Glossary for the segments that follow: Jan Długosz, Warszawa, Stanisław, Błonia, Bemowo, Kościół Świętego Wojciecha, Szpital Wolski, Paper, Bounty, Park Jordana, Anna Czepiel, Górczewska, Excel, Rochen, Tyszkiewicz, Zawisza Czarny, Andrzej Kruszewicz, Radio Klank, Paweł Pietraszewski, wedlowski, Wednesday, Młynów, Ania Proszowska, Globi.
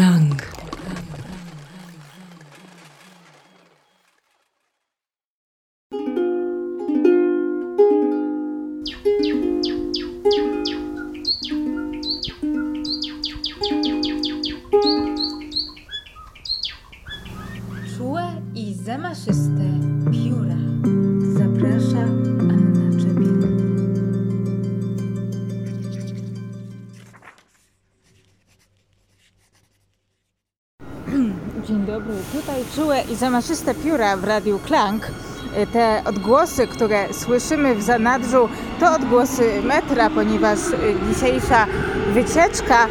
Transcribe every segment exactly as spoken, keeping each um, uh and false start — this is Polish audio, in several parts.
Klank. Czułe i zamaszyste pióra. Zaprasza Anna Czepiel. Dzień dobry. Tutaj czułe i zamaszyste pióra w Radiu Klank. Te odgłosy, które słyszymy w zanadrzu, to odgłosy metra, ponieważ dzisiejsza wycieczka,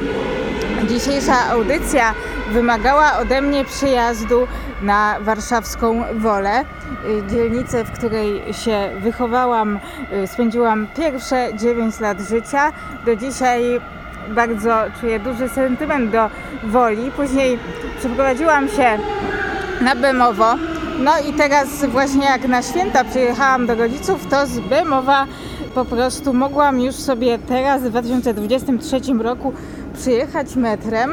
dzisiejsza audycja wymagała ode mnie przyjazdu na warszawską Wolę, dzielnicę, w której się wychowałam, spędziłam pierwsze dziewięć lat życia. Do dzisiaj bardzo czuję duży sentyment do Woli. Później przeprowadziłam się na Bemowo. No i teraz właśnie jak na święta przyjechałam do rodziców, to z Bemowa po prostu mogłam już sobie teraz w dwa tysiące dwudziestym trzecim roku przyjechać metrem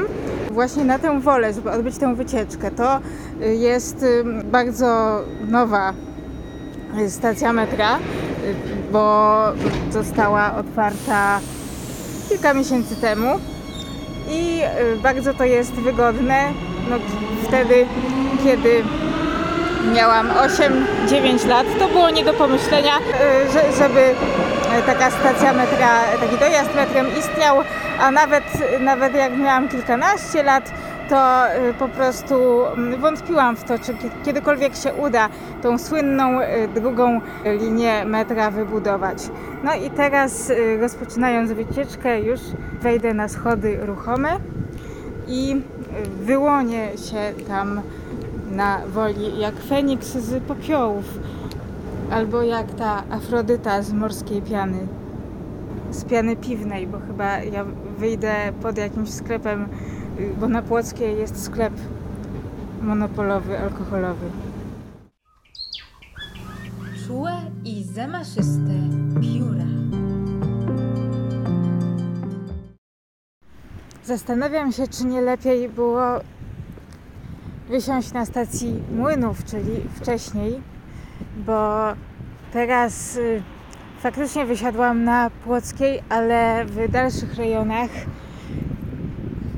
właśnie na tę Wolę, żeby odbyć tę wycieczkę. To jest bardzo nowa stacja metra, bo została otwarta kilka miesięcy temu i bardzo to jest wygodne. No, wtedy, kiedy miałam osiem dziewięć lat, to było nie do pomyślenia, żeby taka stacja metra, taki dojazd metrem istniał, a nawet, nawet jak miałam kilkanaście lat, to po prostu wątpiłam w to, czy kiedykolwiek się uda tą słynną drugą linię metra wybudować. No i teraz, rozpoczynając wycieczkę, już wejdę na schody ruchome i wyłonię się tam na Woli jak Feniks z popiołów, albo jak ta Afrodyta z morskiej piany, z piany piwnej, bo chyba ja wyjdę pod jakimś sklepem, bo na Płockiej jest sklep monopolowy, alkoholowy. Czułe i zamaszyste pióra. Zastanawiam się, czy nie lepiej było wysiąść na stacji Młynów, czyli wcześniej, bo teraz y, faktycznie wysiadłam na Płockiej, ale w dalszych rejonach,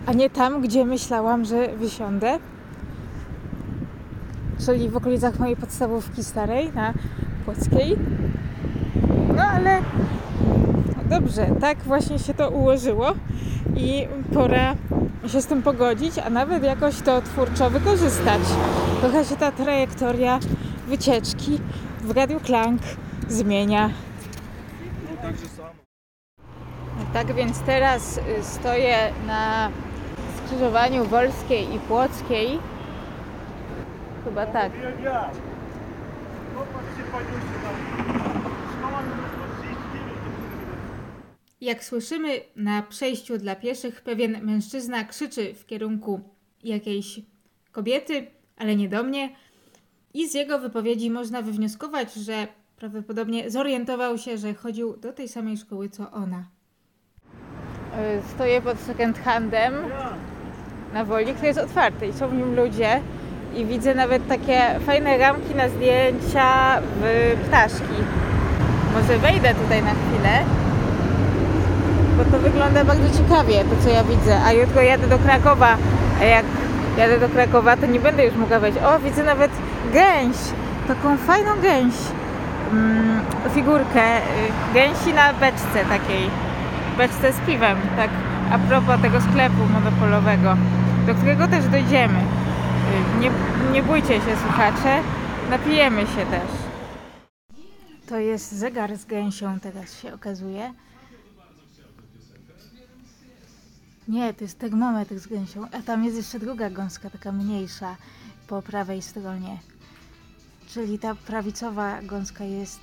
a nie tam, gdzie myślałam, że wysiądę, czyli w okolicach mojej podstawówki starej na Płockiej. No ale dobrze, tak właśnie się to ułożyło i pora się z tym pogodzić, a nawet jakoś to twórczo wykorzystać. Trochę się ta trajektoria wycieczki w Radiu Klank zmienia. Tak więc teraz stoję na skrzyżowaniu Wolskiej i Płockiej. Chyba tak. Jak słyszymy, na przejściu dla pieszych pewien mężczyzna krzyczy w kierunku jakiejś kobiety, ale nie do mnie. I z jego wypowiedzi można wywnioskować, że prawdopodobnie zorientował się, że chodził do tej samej szkoły co ona. Stoję pod second handem na Woli, który jest otwarty i są w nim ludzie. I widzę nawet takie fajne ramki na zdjęcia w ptaszki. Może wejdę tutaj na chwilę, bo to wygląda bardzo ciekawie, to co ja widzę. A jutro jadę do Krakowa, a jak jadę do Krakowa, to nie będę już mogła wejść. O, widzę nawet gęś, taką fajną gęś, mm, figurkę gęsi na beczce takiej, beczce z piwem, tak a propos tego sklepu monopolowego, do którego też dojdziemy. Nie, nie bójcie się, słuchacze, napijemy się też. To jest zegar z gęsią, teraz się okazuje. Nie, to jest termometr z gęsią, a tam jest jeszcze druga gąska, taka mniejsza, po prawej stronie. Czyli ta prawicowa gąska jest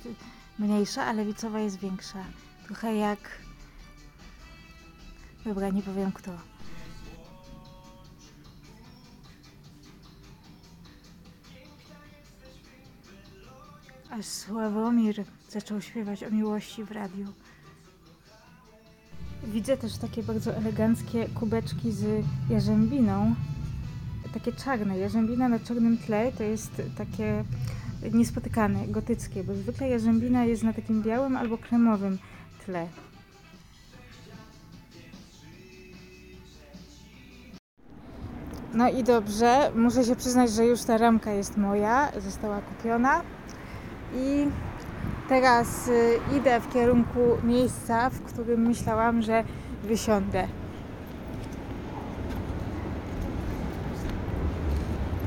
mniejsza, a lewicowa jest większa. Trochę jak... Dobra, nie powiem kto. Aż Sławomir zaczął śpiewać o miłości w radiu. Widzę też takie bardzo eleganckie kubeczki z jarzębiną. Takie czarne. Jarzębina na czarnym tle to jest takie niespotykane, gotyckie, bo zwykle jarzębina jest na takim białym albo kremowym tle. No i dobrze, muszę się przyznać, że już ta ramka jest moja, została kupiona i teraz idę w kierunku miejsca, w którym myślałam, że wysiądę.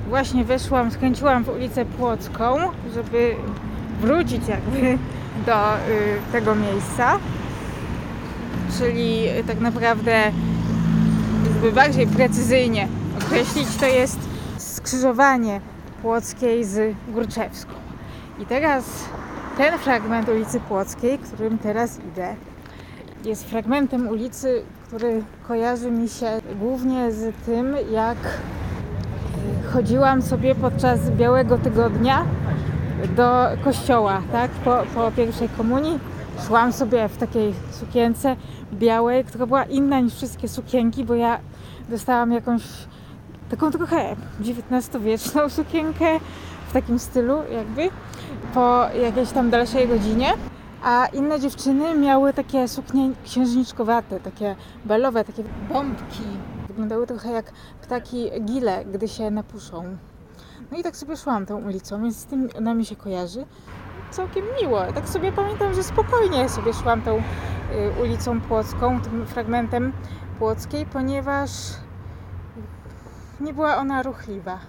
Właśnie weszłam, skręciłam w ulicę Płocką, żeby wrócić jakby do tego miejsca, czyli tak naprawdę jakby bardziej precyzyjnie określić, to jest skrzyżowanie Płockiej z Górczewską. I teraz ten fragment ulicy Płockiej, którym teraz idę, jest fragmentem ulicy, który kojarzy mi się głównie z tym, jak chodziłam sobie podczas Białego Tygodnia do kościoła, tak? Po, po pierwszej komunii szłam sobie w takiej sukience białej, która była inna niż wszystkie sukienki, bo ja dostałam jakąś taką trochę dziewiętnastowieczną sukienkę w takim stylu jakby po jakiejś tam dalszej godzinie, a inne dziewczyny miały takie suknie księżniczkowate, takie balowe, takie bombki. Wyglądały trochę jak ptaki gile, gdy się napuszą. No i tak sobie szłam tą ulicą, więc z tym ona mi się kojarzy. Całkiem miło. Tak sobie pamiętam, że spokojnie sobie szłam tą ulicą Płocką, tym fragmentem Płockiej, ponieważ nie była ona ruchliwa.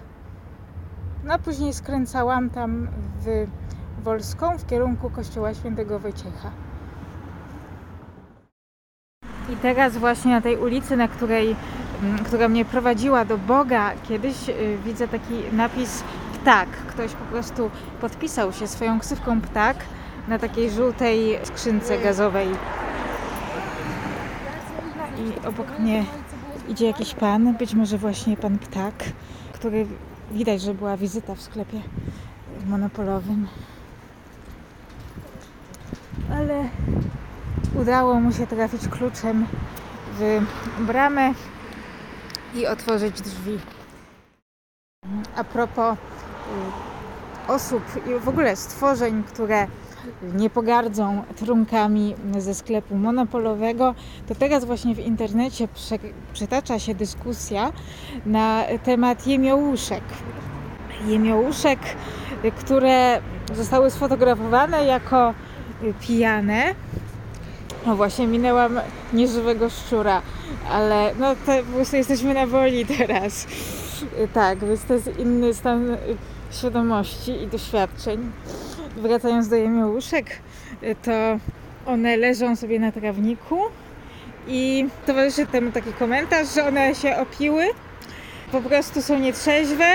No a później skręcałam tam w Wolską w kierunku Kościoła Świętego Wojciecha. I teraz właśnie na tej ulicy, na której, która mnie prowadziła do Boga, kiedyś widzę taki napis ptak. Ktoś po prostu podpisał się swoją ksywką ptak na takiej żółtej skrzynce gazowej. I obok mnie idzie jakiś pan, być może właśnie pan ptak, który widać, że była wizyta w sklepie monopolowym. Ale udało mu się trafić kluczem w bramę i otworzyć drzwi. A propos osób i w ogóle stworzeń, które nie pogardzą trunkami ze sklepu monopolowego, to teraz właśnie w internecie prze, przytacza się dyskusja na temat jemiołuszek. Jemiołuszek, które zostały sfotografowane jako pijane. No właśnie, minęłam nieżywego szczura, ale no to po prostu jesteśmy na woli teraz. Tak, więc to jest inny stan świadomości i doświadczeń. Wracając do jemiołuszek, to one leżą sobie na trawniku i towarzyszy temu taki komentarz, że one się opiły, po prostu są nietrzeźwe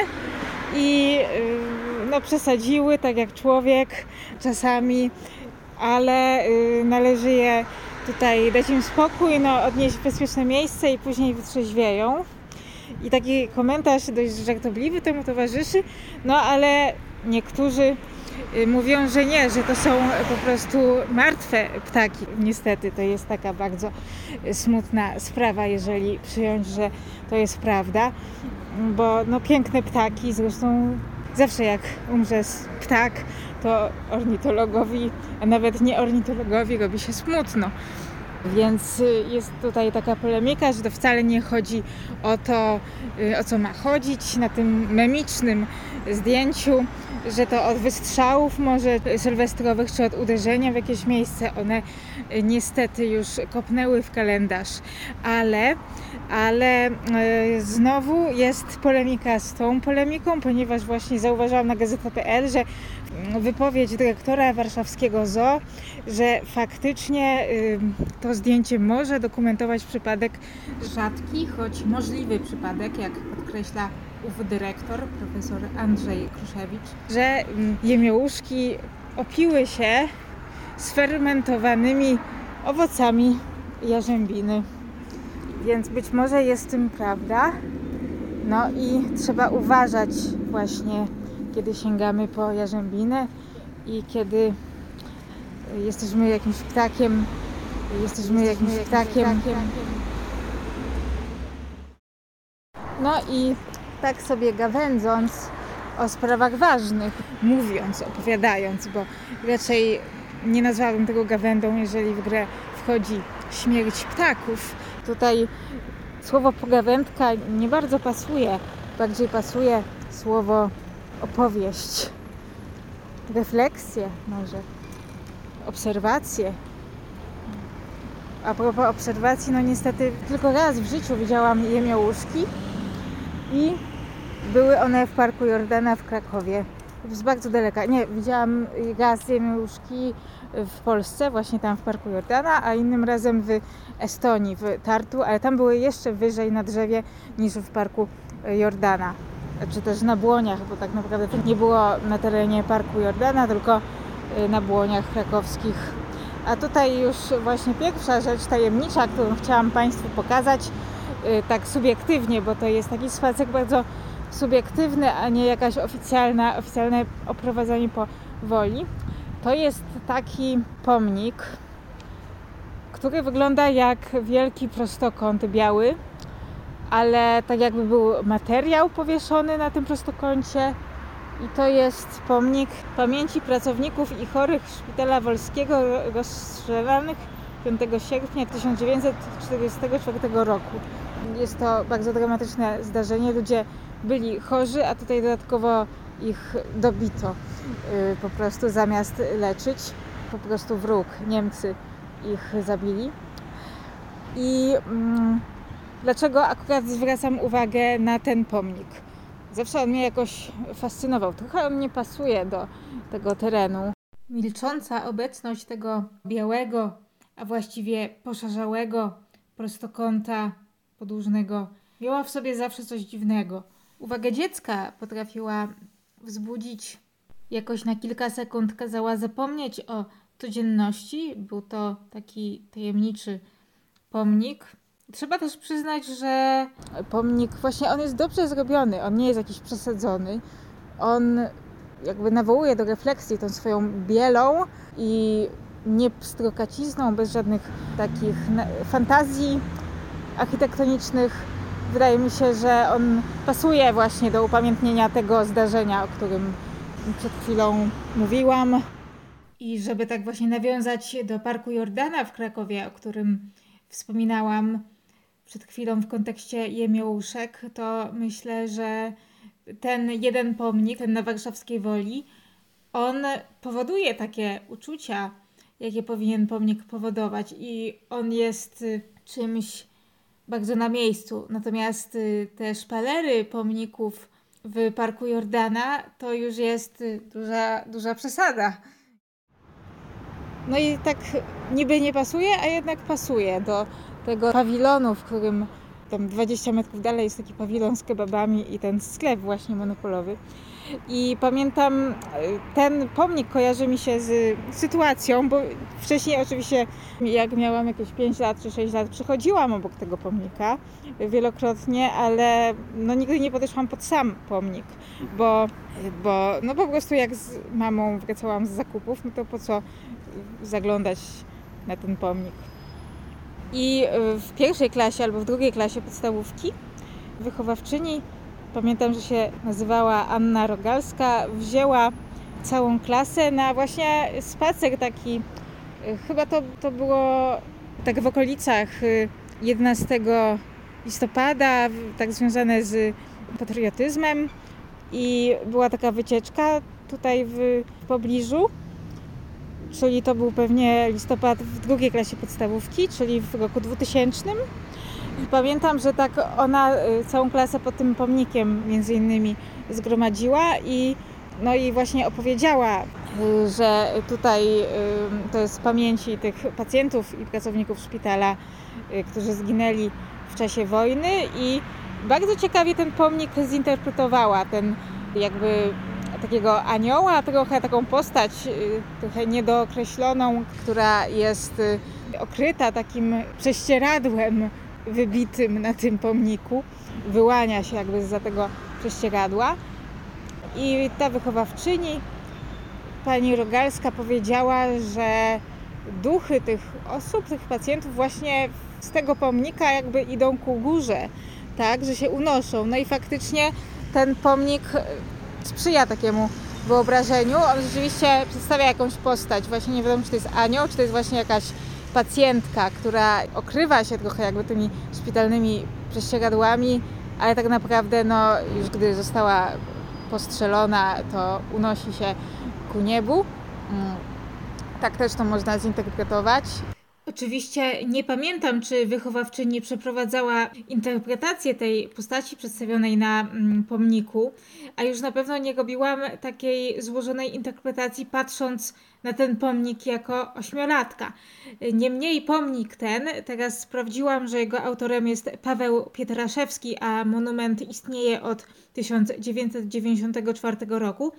i no, przesadziły, tak jak człowiek czasami, ale należy je tutaj dać im spokój, no, odnieść w bezpieczne miejsce i później wytrzeźwieją. I taki komentarz dość żartobliwy temu towarzyszy, no ale niektórzy mówią, że nie, że to są po prostu martwe ptaki. Niestety to jest taka bardzo smutna sprawa, jeżeli przyjąć, że to jest prawda, bo no, piękne ptaki, zresztą zawsze jak umrze ptak, to ornitologowi, a nawet nie ornitologowi, robi się smutno. Więc jest tutaj taka polemika, że to wcale nie chodzi o to, o co ma chodzić na tym memicznym zdjęciu, że to od wystrzałów może sylwestrowych czy od uderzenia w jakieś miejsce one niestety już kopnęły w kalendarz. Ale, ale znowu jest polemika z tą polemiką, ponieważ właśnie zauważyłam na gazeta kropka pe el, że wypowiedź dyrektora warszawskiego zoo, że faktycznie to zdjęcie może dokumentować przypadek rzadki, choć możliwy przypadek, jak podkreśla ów dyrektor, profesor Andrzej Kruszewicz, że jemiołuszki opiły się sfermentowanymi owocami jarzębiny. Więc być może jest w tym prawda. No i trzeba uważać właśnie, kiedy sięgamy po jarzębinę i kiedy jesteśmy jakimś ptakiem jesteśmy jakimś ptakiem. No i tak sobie gawędząc o sprawach ważnych, mówiąc, opowiadając, bo raczej nie nazwałabym tego gawędą, jeżeli w grę wchodzi śmierć ptaków. Tutaj słowo pogawędka nie bardzo pasuje, bardziej pasuje słowo opowieść, refleksje może, obserwacje. A propos obserwacji, no niestety tylko raz w życiu widziałam jemiołuszki i były one w Parku Jordana w Krakowie. Z bardzo daleka. Nie, widziałam raz jemiołuszki w Polsce, właśnie tam w Parku Jordana, a innym razem w Estonii, w Tartu, ale tam były jeszcze wyżej na drzewie niż w Parku Jordana. Czy też na Błoniach, bo tak naprawdę to nie było na terenie Parku Jordana, tylko na Błoniach krakowskich. A tutaj już właśnie pierwsza rzecz tajemnicza, którą chciałam Państwu pokazać tak subiektywnie, bo to jest taki spacer bardzo subiektywny, a nie jakaś oficjalna, oficjalne oprowadzenie po Woli. To jest taki pomnik, który wygląda jak wielki prostokąt biały, ale tak jakby był materiał powieszony na tym prostokącie. I to jest pomnik pamięci pracowników i chorych Szpitala Wolskiego rozstrzelanych piątego sierpnia tysiąc dziewięćset czterdziestego czwartego roku. Jest to bardzo dramatyczne zdarzenie. Ludzie byli chorzy, a tutaj dodatkowo ich dobito po prostu zamiast leczyć. Po prostu wróg, Niemcy ich zabili. I mm, dlaczego akurat zwracam uwagę na ten pomnik? Zawsze on mnie jakoś fascynował. Trochę on nie pasuje do tego terenu. Milcząca obecność tego białego, a właściwie poszarzałego prostokąta podłużnego miała w sobie zawsze coś dziwnego. Uwagę dziecka potrafiła wzbudzić. Jakoś na kilka sekund kazała zapomnieć o codzienności. Był to taki tajemniczy pomnik. Trzeba też przyznać, że pomnik, właśnie on jest dobrze zrobiony, on nie jest jakiś przesadzony. On jakby nawołuje do refleksji tą swoją bielą i nie pstrokacizną, bez żadnych takich fantazji architektonicznych. Wydaje mi się, że on pasuje właśnie do upamiętnienia tego zdarzenia, o którym przed chwilą mówiłam. I żeby tak właśnie nawiązać do Parku Jordana w Krakowie, o którym wspominałam przed chwilą w kontekście jemiołuszek, to myślę, że ten jeden pomnik, ten na warszawskiej Woli, on powoduje takie uczucia, jakie powinien pomnik powodować, i on jest czymś bardzo na miejscu. Natomiast te szpalery pomników w Parku Jordana to już jest duża, duża przesada. No i tak niby nie pasuje, a jednak pasuje do tego pawilonu, w którym tam dwadzieścia metrów dalej jest taki pawilon z kebabami i ten sklep właśnie monopolowy. I pamiętam, ten pomnik kojarzy mi się z sytuacją, bo wcześniej oczywiście, jak miałam jakieś pięć lat czy sześć lat, przechodziłam obok tego pomnika wielokrotnie, ale no nigdy nie podeszłam pod sam pomnik, bo, bo no po prostu jak z mamą wracałam z zakupów, no to po co zaglądać na ten pomnik. I w pierwszej klasie albo w drugiej klasie podstawówki wychowawczyni, pamiętam, że się nazywała Anna Rogalska, wzięła całą klasę na właśnie spacer taki, chyba to, to było tak w okolicach jedenastego listopada, tak związane z patriotyzmem, i była taka wycieczka tutaj w pobliżu. Czyli to był pewnie listopad w drugiej klasie podstawówki, czyli w roku dwutysięcznym. I pamiętam, że tak ona całą klasę pod tym pomnikiem między innymi zgromadziła i, no i właśnie opowiedziała, że tutaj to jest z pamięci tych pacjentów i pracowników szpitala, którzy zginęli w czasie wojny, i bardzo ciekawie ten pomnik zinterpretowała, ten jakby takiego anioła, trochę taką postać, trochę niedookreśloną, która jest okryta takim prześcieradłem wybitym na tym pomniku. Wyłania się jakby zza tego prześcieradła. I ta wychowawczyni, pani Rogalska, powiedziała, że duchy tych osób, tych pacjentów właśnie z tego pomnika jakby idą ku górze, tak, że się unoszą. No i faktycznie ten pomnik sprzyja takiemu wyobrażeniu. On rzeczywiście przedstawia jakąś postać. Właśnie nie wiadomo, czy to jest anioł, czy to jest właśnie jakaś pacjentka, która okrywa się trochę jakby tymi szpitalnymi prześcieradłami, ale tak naprawdę no, już gdy została postrzelona, to unosi się ku niebu. Tak też to można zinterpretować. Oczywiście nie pamiętam, czy wychowawczyni przeprowadzała interpretację tej postaci przedstawionej na pomniku, a już na pewno nie robiłam takiej złożonej interpretacji patrząc na ten pomnik jako ośmiolatka. Niemniej pomnik ten, teraz sprawdziłam, że jego autorem jest Paweł Pietraszewski, a monument istnieje od tysiąc dziewięćset dziewięćdziesiątego czwartego roku,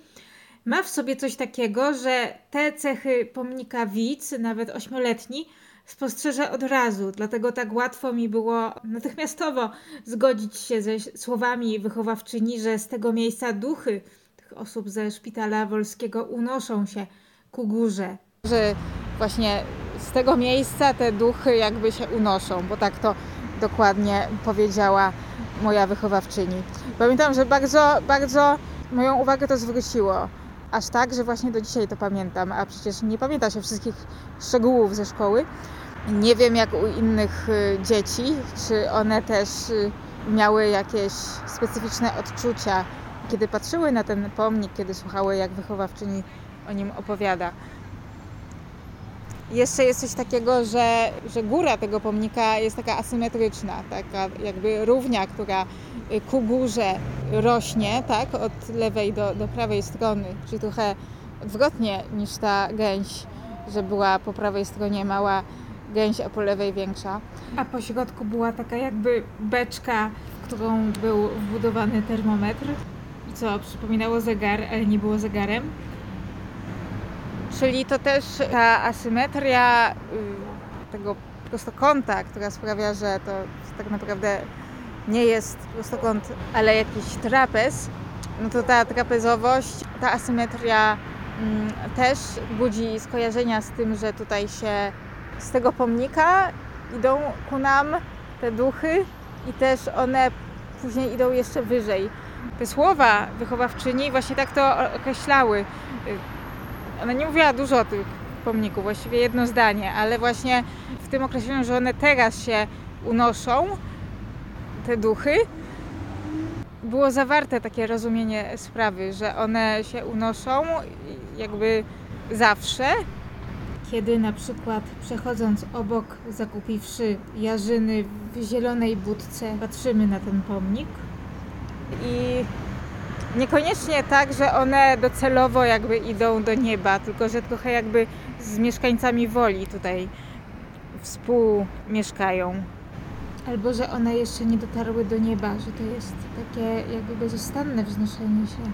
ma w sobie coś takiego, że te cechy pomnika widz, nawet ośmioletni, spostrzeże od razu, dlatego tak łatwo mi było natychmiastowo zgodzić się ze słowami wychowawczyni, że z tego miejsca duchy tych osób ze szpitala wolskiego unoszą się ku górze. Że właśnie z tego miejsca te duchy jakby się unoszą, bo tak to dokładnie powiedziała moja wychowawczyni. Pamiętam, że bardzo, bardzo moją uwagę to zwróciło. Aż tak, że właśnie do dzisiaj to pamiętam, a przecież nie pamięta się wszystkich szczegółów ze szkoły. Nie wiem jak u innych dzieci, czy one też miały jakieś specyficzne odczucia, kiedy patrzyły na ten pomnik, kiedy słuchały jak wychowawczyni o nim opowiada. Jeszcze jest coś takiego, że, że góra tego pomnika jest taka asymetryczna, taka jakby równia, która ku górze rośnie, tak, od lewej do, do prawej strony, czyli trochę odwrotnie niż ta gęś, że była po prawej stronie mała gęś, a po lewej większa. A po środku była taka jakby beczka, w którą był wbudowany termometr, co przypominało zegar, ale nie było zegarem. Czyli to też ta asymetria tego prostokąta, która sprawia, że to tak naprawdę nie jest prostokąt, ale jakiś trapez, no to ta trapezowość, ta asymetria też budzi skojarzenia z tym, że tutaj się z tego pomnika idą ku nam te duchy i też one później idą jeszcze wyżej. Te słowa wychowawczyni właśnie tak to określały. Ona nie mówiła dużo o tym pomniku, właściwie jedno zdanie, ale właśnie w tym określeniu, że one teraz się unoszą, te duchy, było zawarte takie rozumienie sprawy, że one się unoszą jakby zawsze. Kiedy na przykład przechodząc obok, zakupiwszy jarzyny w zielonej budce, patrzymy na ten pomnik i niekoniecznie tak, że one docelowo jakby idą do nieba, tylko że trochę jakby z mieszkańcami Woli tutaj współmieszkają. Albo że one jeszcze nie dotarły do nieba, że to jest takie jakby bezustanne wznoszenie się.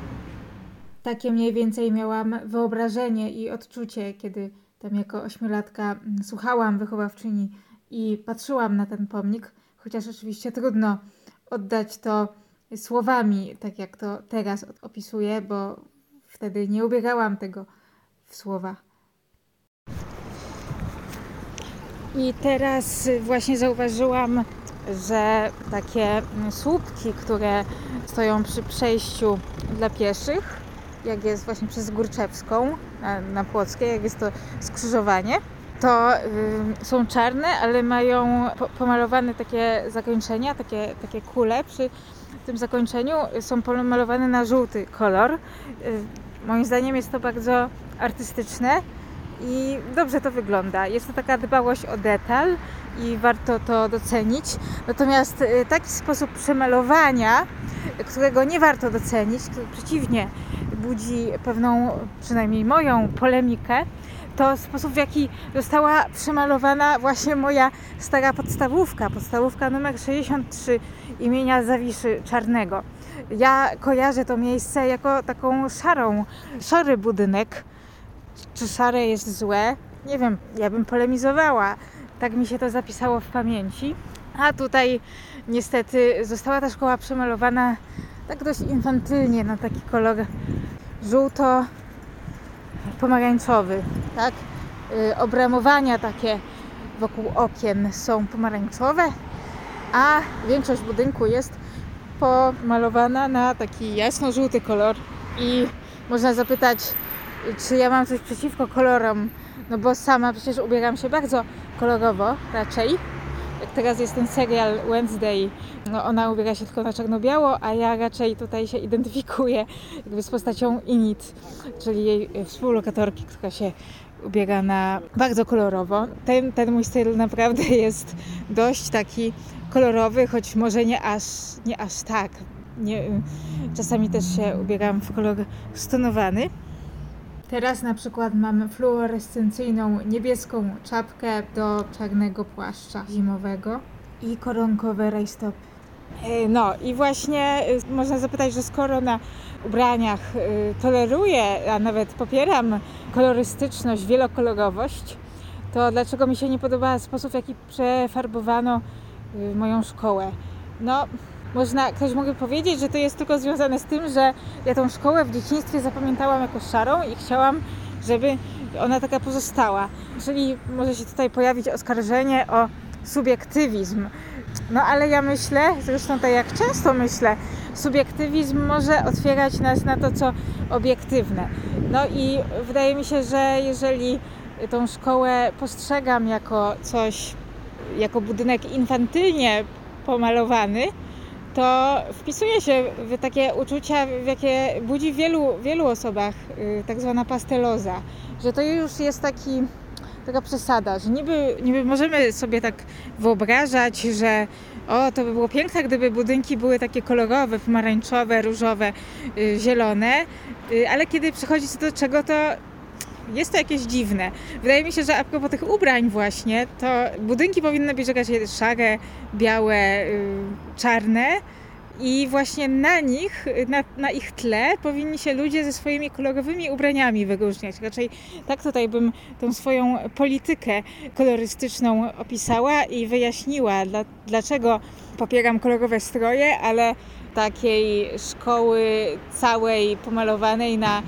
Takie mniej więcej miałam wyobrażenie i odczucie, kiedy tam jako ośmiolatka słuchałam wychowawczyni i patrzyłam na ten pomnik, chociaż oczywiście trudno oddać to słowami, tak jak to teraz opisuję, bo wtedy nie ubiegałam tego w słowa. I teraz właśnie zauważyłam, że takie słupki, które stoją przy przejściu dla pieszych, jak jest właśnie przez Górczewską na, na Płockiej, jak jest to skrzyżowanie, to y, są czarne, ale mają po, pomalowane takie zakończenia, takie, takie kule przy w tym zakończeniu są pomalowane na żółty kolor. Moim zdaniem jest to bardzo artystyczne i dobrze to wygląda. Jest to taka dbałość o detal i warto to docenić. Natomiast taki sposób przemalowania, którego nie warto docenić, który przeciwnie budzi pewną, przynajmniej moją, polemikę, to sposób, w jaki została przemalowana właśnie moja stara podstawówka, podstawówka numer sześćdziesiąt trzy imienia Zawiszy Czarnego. Ja kojarzę to miejsce jako taką szarą, szary budynek. Czy szare jest złe? Nie wiem, ja bym polemizowała. Tak mi się to zapisało w pamięci. A tutaj niestety została ta szkoła przemalowana tak dość infantylnie na taki kolor żółto pomarańczowy, tak? obramowania takie wokół okien są pomarańczowe, a większość budynku jest pomalowana na taki jasno-żółty kolor i można zapytać, czy ja mam coś przeciwko kolorom, no bo sama przecież ubieram się bardzo kolorowo raczej. Jak teraz jest ten serial Wednesday, no ona ubiera się tylko na czarno-biało, a ja raczej tutaj się identyfikuję jakby z postacią Init, czyli jej współlokatorki, która się ubiera na bardzo kolorowo. Ten, ten mój styl naprawdę jest dość taki kolorowy, choć może nie aż, nie aż tak. Nie, czasami też się ubieram w kolor stonowany. Teraz na przykład mam fluorescencyjną niebieską czapkę do czarnego płaszcza zimowego i koronkowe rajstopy. No i właśnie można zapytać, że skoro na ubraniach toleruję, a nawet popieram kolorystyczność, wielokolorowość, to dlaczego mi się nie podoba sposób, w jaki przefarbowano moją szkołę? No, można, ktoś mógłby powiedzieć, że to jest tylko związane z tym, że ja tą szkołę w dzieciństwie zapamiętałam jako szarą i chciałam, żeby ona taka pozostała. Czyli może się tutaj pojawić oskarżenie o subiektywizm. No ale ja myślę, zresztą tak jak często myślę, subiektywizm może otwierać nas na to, co obiektywne. No i wydaje mi się, że jeżeli tą szkołę postrzegam jako coś, jako budynek infantylnie pomalowany, to wpisuje się w takie uczucia, w jakie budzi w wielu, wielu osobach tak zwana pasteloza, że to już jest taki, taka przesada, że niby, niby możemy sobie tak wyobrażać, że o, to by było piękne, gdyby budynki były takie kolorowe, pomarańczowe, różowe, zielone, ale kiedy przychodzi do czego, to jest to jakieś dziwne. Wydaje mi się, że a propos tych ubrań właśnie, to budynki powinny być raczej szare, białe, czarne i właśnie na nich, na, na ich tle powinni się ludzie ze swoimi kolorowymi ubraniami wyróżniać. Raczej tak tutaj bym tą swoją politykę kolorystyczną opisała i wyjaśniła, dla, dlaczego popieram kolorowe stroje, ale takiej szkoły całej pomalowanej na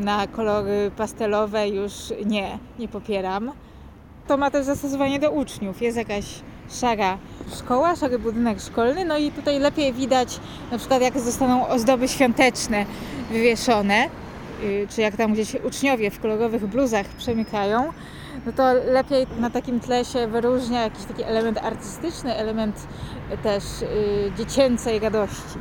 na kolory pastelowe już nie, nie popieram. To ma też zastosowanie do uczniów. Jest jakaś szara szkoła, szary budynek szkolny, no i tutaj lepiej widać na przykład jak zostaną ozdoby świąteczne wywieszone, czy jak tam gdzieś uczniowie w kolorowych bluzach przemykają, no to lepiej na takim tle się wyróżnia jakiś taki element artystyczny, element też dziecięcej radości.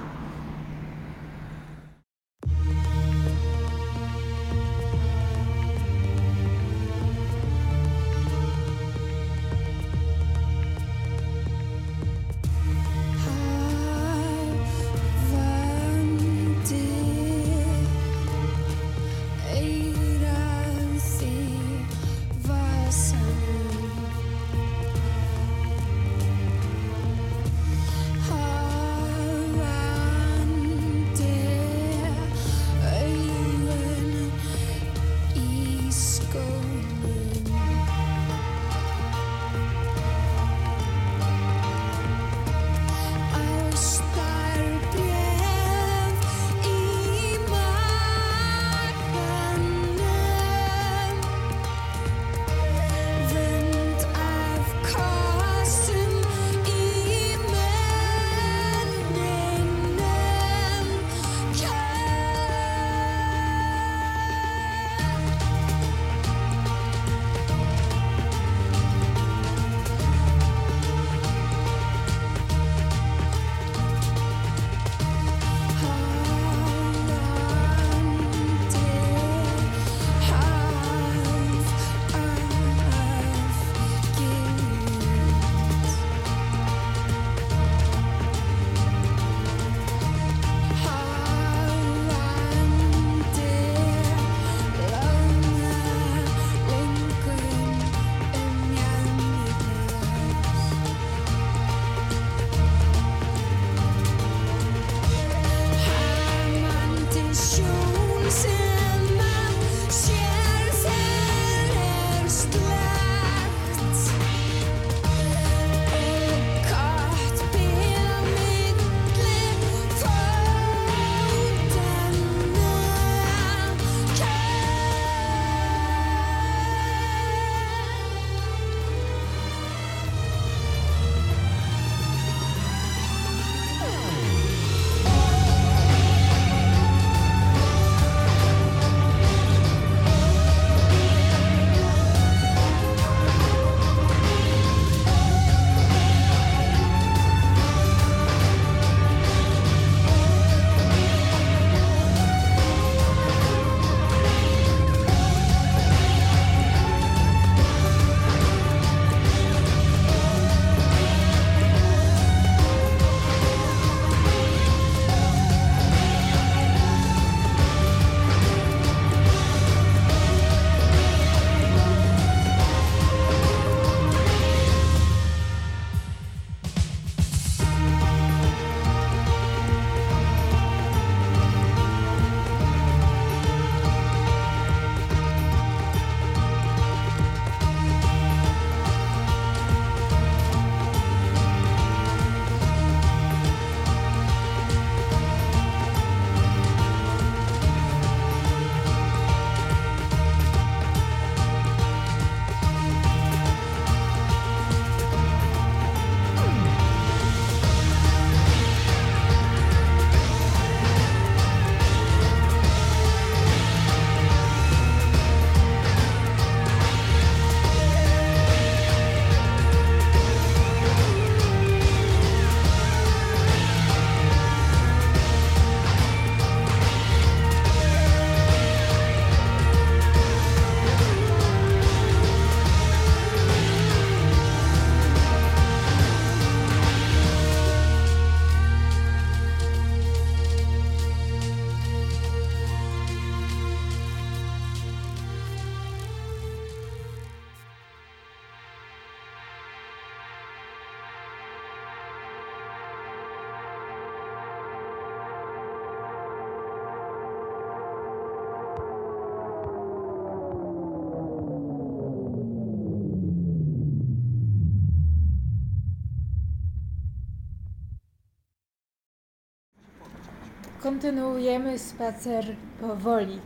Kontynuujemy spacer powoli.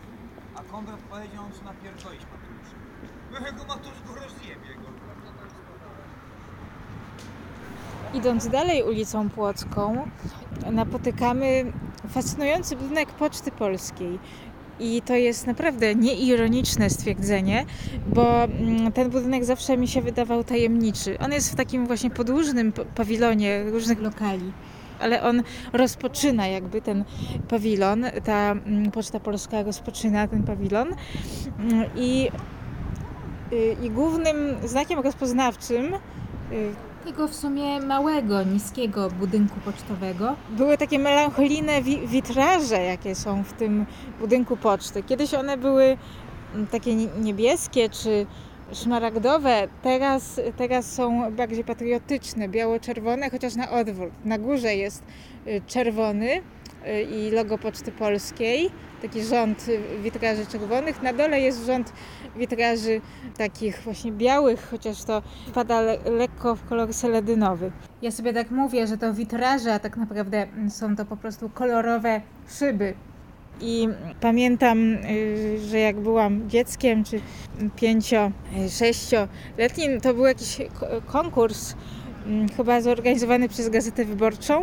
A Konrad powiedział, że napierdolić Matuszka. Mojego Matuszku rozjebie go. Idąc dalej ulicą Płocką, napotykamy fascynujący budynek Poczty Polskiej. I to jest naprawdę nieironiczne stwierdzenie, bo ten budynek zawsze mi się wydawał tajemniczy. On jest w takim właśnie podłużnym pawilonie różnych lokali, ale on rozpoczyna jakby ten pawilon, ta Poczta Polska rozpoczyna ten pawilon i, i głównym znakiem rozpoznawczym tego w sumie małego, niskiego budynku pocztowego. Były takie melancholijne wi- witraże, jakie są w tym budynku poczty. Kiedyś one były takie niebieskie czy szmaragdowe, teraz, teraz są bardziej patriotyczne, biało-czerwone, chociaż na odwrót. Na górze jest czerwony i logo Poczty Polskiej, taki rząd witraży czerwonych, na dole jest rząd witraży takich właśnie białych, chociaż to pada le- lekko w kolor seledynowy. Ja sobie tak mówię, że to witraże, a tak naprawdę są to po prostu kolorowe szyby. I pamiętam, że jak byłam dzieckiem, czy pięcio-, sześcioletnim, to był jakiś konkurs, chyba zorganizowany przez Gazetę Wyborczą.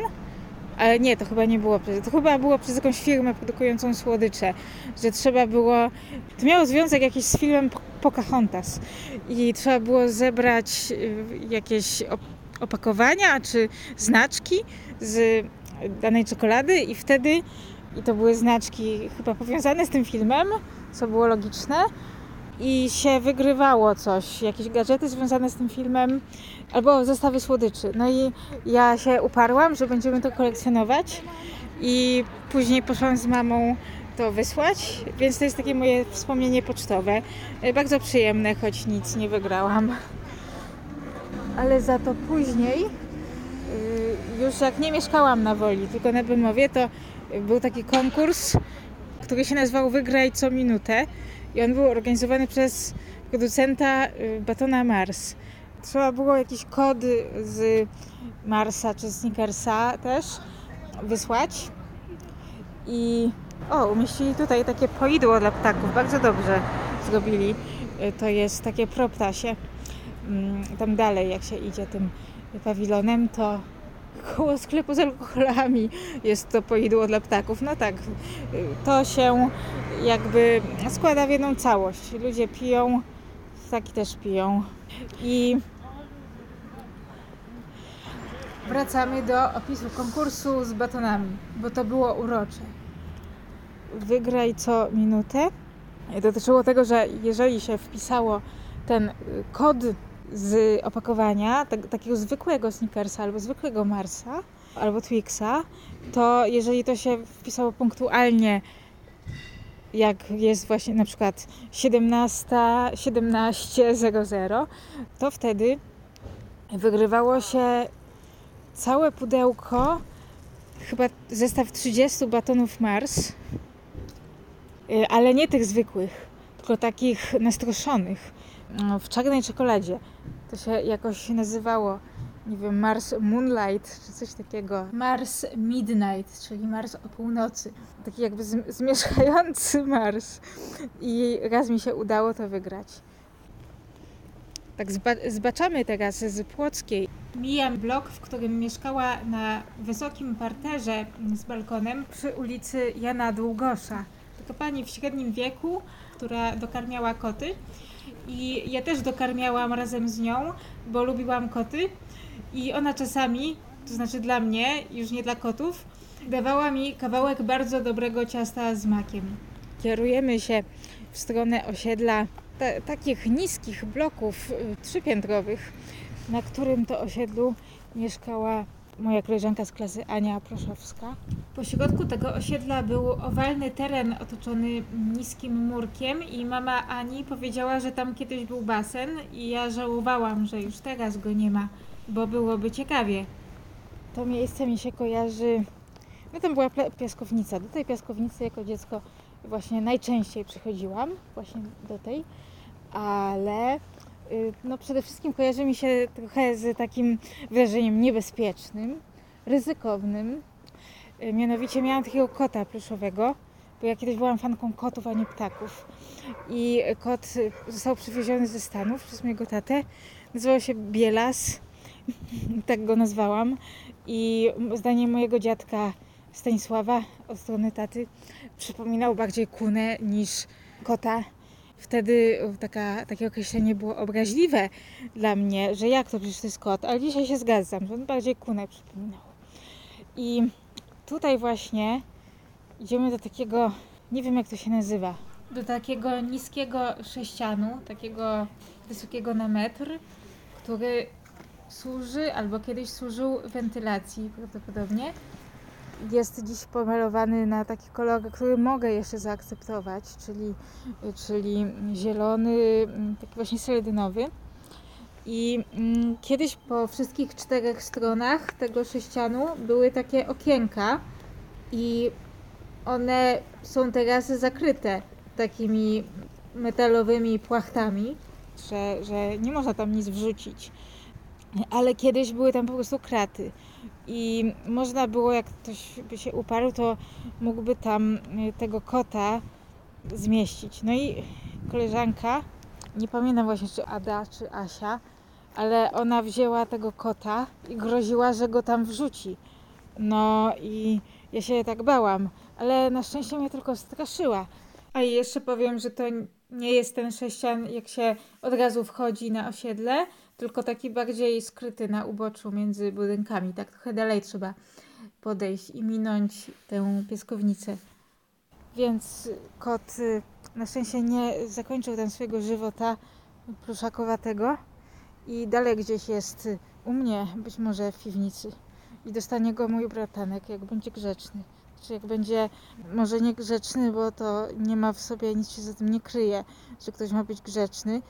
Ale nie, to chyba nie było, to chyba było przez jakąś firmę produkującą słodycze, że trzeba było, to miało związek jakiś z filmem Pocahontas i trzeba było zebrać jakieś opakowania czy znaczki z danej czekolady i wtedy, i to były znaczki chyba powiązane z tym filmem, co było logiczne, i się wygrywało coś, jakieś gadżety związane z tym filmem albo zestawy słodyczy. No i ja się uparłam, że będziemy to kolekcjonować i później poszłam z mamą to wysłać, więc to jest takie moje wspomnienie pocztowe. Bardzo przyjemne, choć nic nie wygrałam. Ale za to później, już jak nie mieszkałam na Woli, tylko na Bemowie, to był taki konkurs, który się nazywał Wygraj co minutę. I on był organizowany przez producenta batona Mars. Trzeba było jakiś kod z Marsa czy Snickersa też wysłać. I o, umieścili tutaj takie poidło dla ptaków. Bardzo dobrze zrobili. To jest takie pro ptasie. Tam dalej, jak się idzie tym pawilonem, to koło sklepu z alkoholami jest to poidło dla ptaków. No tak, to się jakby składa w jedną całość. Ludzie piją, ptaki też piją. I wracamy do opisu konkursu z batonami, bo to było urocze. Wygraj co minutę. Dotyczyło tego, że jeżeli się wpisało ten kod z opakowania, tak, takiego zwykłego Snickersa, albo zwykłego Marsa, albo Twixa, to jeżeli to się wpisało punktualnie, jak jest właśnie na przykład siedemnasta siedemnaście zero zero, to wtedy wygrywało się całe pudełko, chyba zestaw trzydziestu batonów Mars, ale nie tych zwykłych, tylko takich nastroszonych, w czarnej czekoladzie. To się jakoś nazywało, nie wiem, Mars Moonlight, czy coś takiego. Mars Midnight, czyli Mars o północy. Taki jakby zmieszający Mars. I raz mi się udało to wygrać. Tak zba- zbaczamy teraz z Płockiej. Mijam blok, w którym mieszkała na wysokim parterze z balkonem przy ulicy Jana Długosza. Taka pani w średnim wieku, która dokarmiała koty. I ja też dokarmiałam razem z nią, bo lubiłam koty i ona czasami, to znaczy dla mnie, już nie dla kotów, dawała mi kawałek bardzo dobrego ciasta z makiem. Kierujemy się w stronę osiedla t- takich niskich bloków trzypiętrowych, na którym to osiedlu mieszkała moja koleżanka z klasy Ania Proszowska. Po środku tego osiedla był owalny teren otoczony niskim murkiem i mama Ani powiedziała, że tam kiedyś był basen i ja żałowałam, że już teraz go nie ma, bo byłoby ciekawie. To miejsce mi się kojarzy, no tam była piaskownica. Do tej piaskownicy jako dziecko właśnie najczęściej przychodziłam, właśnie do tej, ale no przede wszystkim kojarzy mi się trochę z takim wrażeniem niebezpiecznym, ryzykownym, Mianowicie miałam takiego kota pluszowego, bo ja kiedyś byłam fanką kotów, a nie ptaków. I kot został przywieziony ze Stanów przez mojego tatę. Nazywał się Bielas, tak go nazwałam. I zdaniem mojego dziadka Stanisława, od strony taty, przypominał bardziej kunę niż kota. Wtedy taka, takie określenie było obraźliwe dla mnie, że jak to, przecież to jest kot, ale dzisiaj się zgadzam, że on bardziej kunę przypominał. I tutaj właśnie idziemy do takiego, nie wiem jak to się nazywa, do takiego niskiego sześcianu, takiego wysokiego na metr, który służy, albo kiedyś służył wentylacji prawdopodobnie. Jest dziś pomalowany na taki kolor, który mogę jeszcze zaakceptować, czyli, czyli zielony, taki właśnie seledynowy. I mm, kiedyś po wszystkich czterech stronach tego sześcianu były takie okienka i one są teraz zakryte takimi metalowymi płachtami, że, że nie można tam nic wrzucić. Ale kiedyś były tam po prostu kraty i można było, jak ktoś by się uparł, to mógłby tam tego kota zmieścić. No i koleżanka, nie pamiętam właśnie czy Ada, czy Asia, ale ona wzięła tego kota i groziła, że go tam wrzuci. No i ja się tak bałam, ale na szczęście mnie tylko straszyła. A i jeszcze powiem, że to nie jest ten sześcian, jak się od razu wchodzi na osiedle, tylko taki bardziej skryty na uboczu między budynkami. Tak trochę dalej trzeba podejść i minąć tę pieskownicę. Więc kot na szczęście nie zakończył tam swojego żywota pluszakowatego i dalej gdzieś jest u mnie, być może w piwnicy. I dostanie go mój bratanek, jak będzie grzeczny. Czy jak będzie może niegrzeczny, bo to nie ma w sobie, nic się za tym nie kryje, że ktoś ma być grzeczny.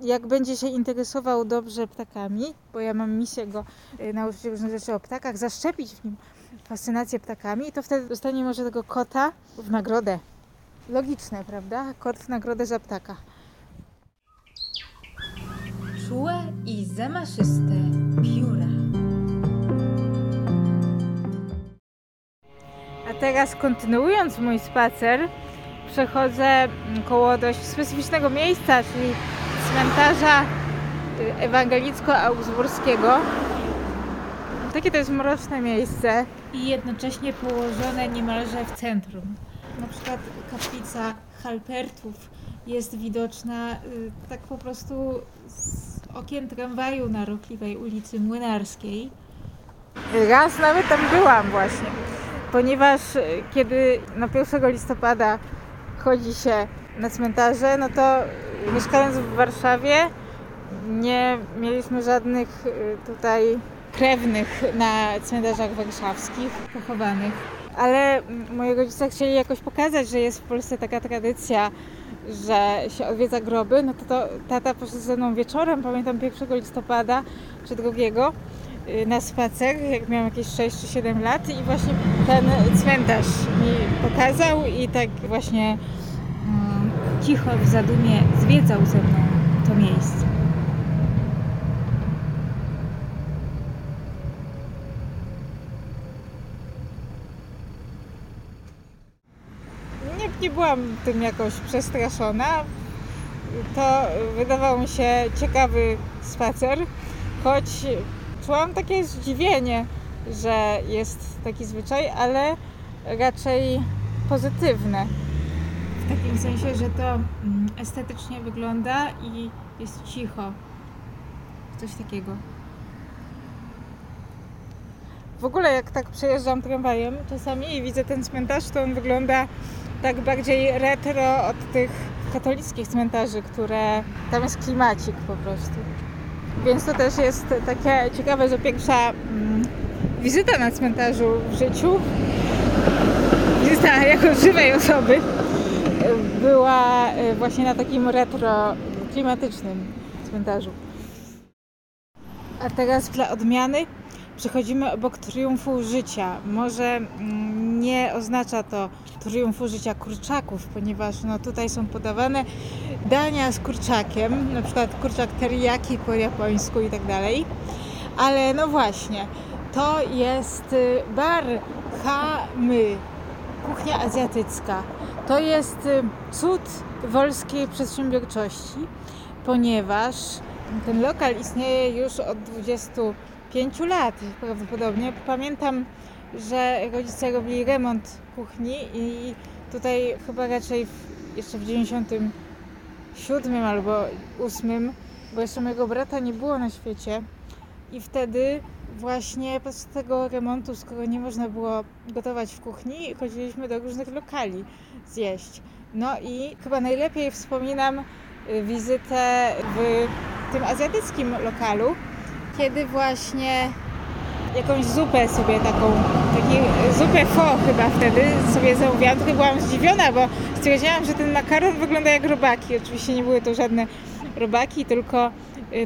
Jak będzie się interesował dobrze ptakami, bo ja mam misję go nauczyć różnych rzeczy o ptakach, zaszczepić w nim fascynację ptakami, to wtedy dostanie może tego kota w nagrodę. Logiczne, prawda? Kot w nagrodę za ptaka. Czułe i zamaszyste pióra. A teraz, kontynuując mój spacer, przechodzę koło dość specyficznego miejsca, czyli cmentarza ewangelicko-augsburskiego. Takie to jest mroczne miejsce i jednocześnie położone niemalże w centrum. Na przykład kaplica Halpertów jest widoczna tak po prostu z okien tramwaju na ruchliwej ulicy Młynarskiej. Raz nawet tam byłam właśnie, ponieważ kiedy na pierwszego listopada chodzi się na cmentarze, no to mieszkając w Warszawie nie mieliśmy żadnych tutaj krewnych na cmentarzach warszawskich pochowanych. Ale moi rodzice chcieli jakoś pokazać, że jest w Polsce taka tradycja, że się odwiedza groby. No to, to tata poszedł ze mną wieczorem, pamiętam pierwszego listopada czy drugiego na spacer, jak miałam jakieś sześć czy siedem lat i właśnie ten cmentarz mi pokazał i tak właśnie cicho w zadumie zwiedzał ze mną to miejsce. Nie, nie byłam tym jakoś przestraszona. To wydawał mi się ciekawy spacer, choć czułam takie zdziwienie, że jest taki zwyczaj, ale raczej pozytywne. W takim sensie, że to estetycznie wygląda i jest cicho. Coś takiego. W ogóle jak tak przejeżdżam tramwajem czasami i widzę ten cmentarz, to on wygląda tak bardziej retro od tych katolickich cmentarzy, które... Tam jest klimacik po prostu. Więc to też jest takie ciekawe, że pierwsza mm, wizyta na cmentarzu w życiu, wizyta jako żywej osoby, była właśnie na takim retro klimatycznym cmentarzu. A teraz dla odmiany przechodzimy obok triumfu życia. Może nie oznacza to triumfu życia kurczaków, ponieważ no tutaj są podawane dania z kurczakiem, na przykład kurczak teriyaki po japońsku i tak dalej. Ale no właśnie, To jest bar Hamy, kuchnia azjatycka. To jest cud wolskiej przedsiębiorczości, ponieważ ten lokal istnieje już od dwudziestu pięciu lat prawdopodobnie. Pamiętam, że rodzice robili remont kuchni i tutaj chyba raczej w, jeszcze w dziewięćdziesiątym siódmym albo ósmym, bo jeszcze mojego brata nie było na świecie i wtedy właśnie podczas tego remontu, skoro nie można było gotować w kuchni, chodziliśmy do różnych lokali zjeść. No i chyba najlepiej wspominam wizytę w tym azjatyckim lokalu, kiedy właśnie jakąś zupę sobie taką, taki zupę pho chyba wtedy sobie zamówiłam. Trochę byłam zdziwiona, bo stwierdziłam, że ten makaron wygląda jak robaki. Oczywiście nie były to żadne robaki, tylko,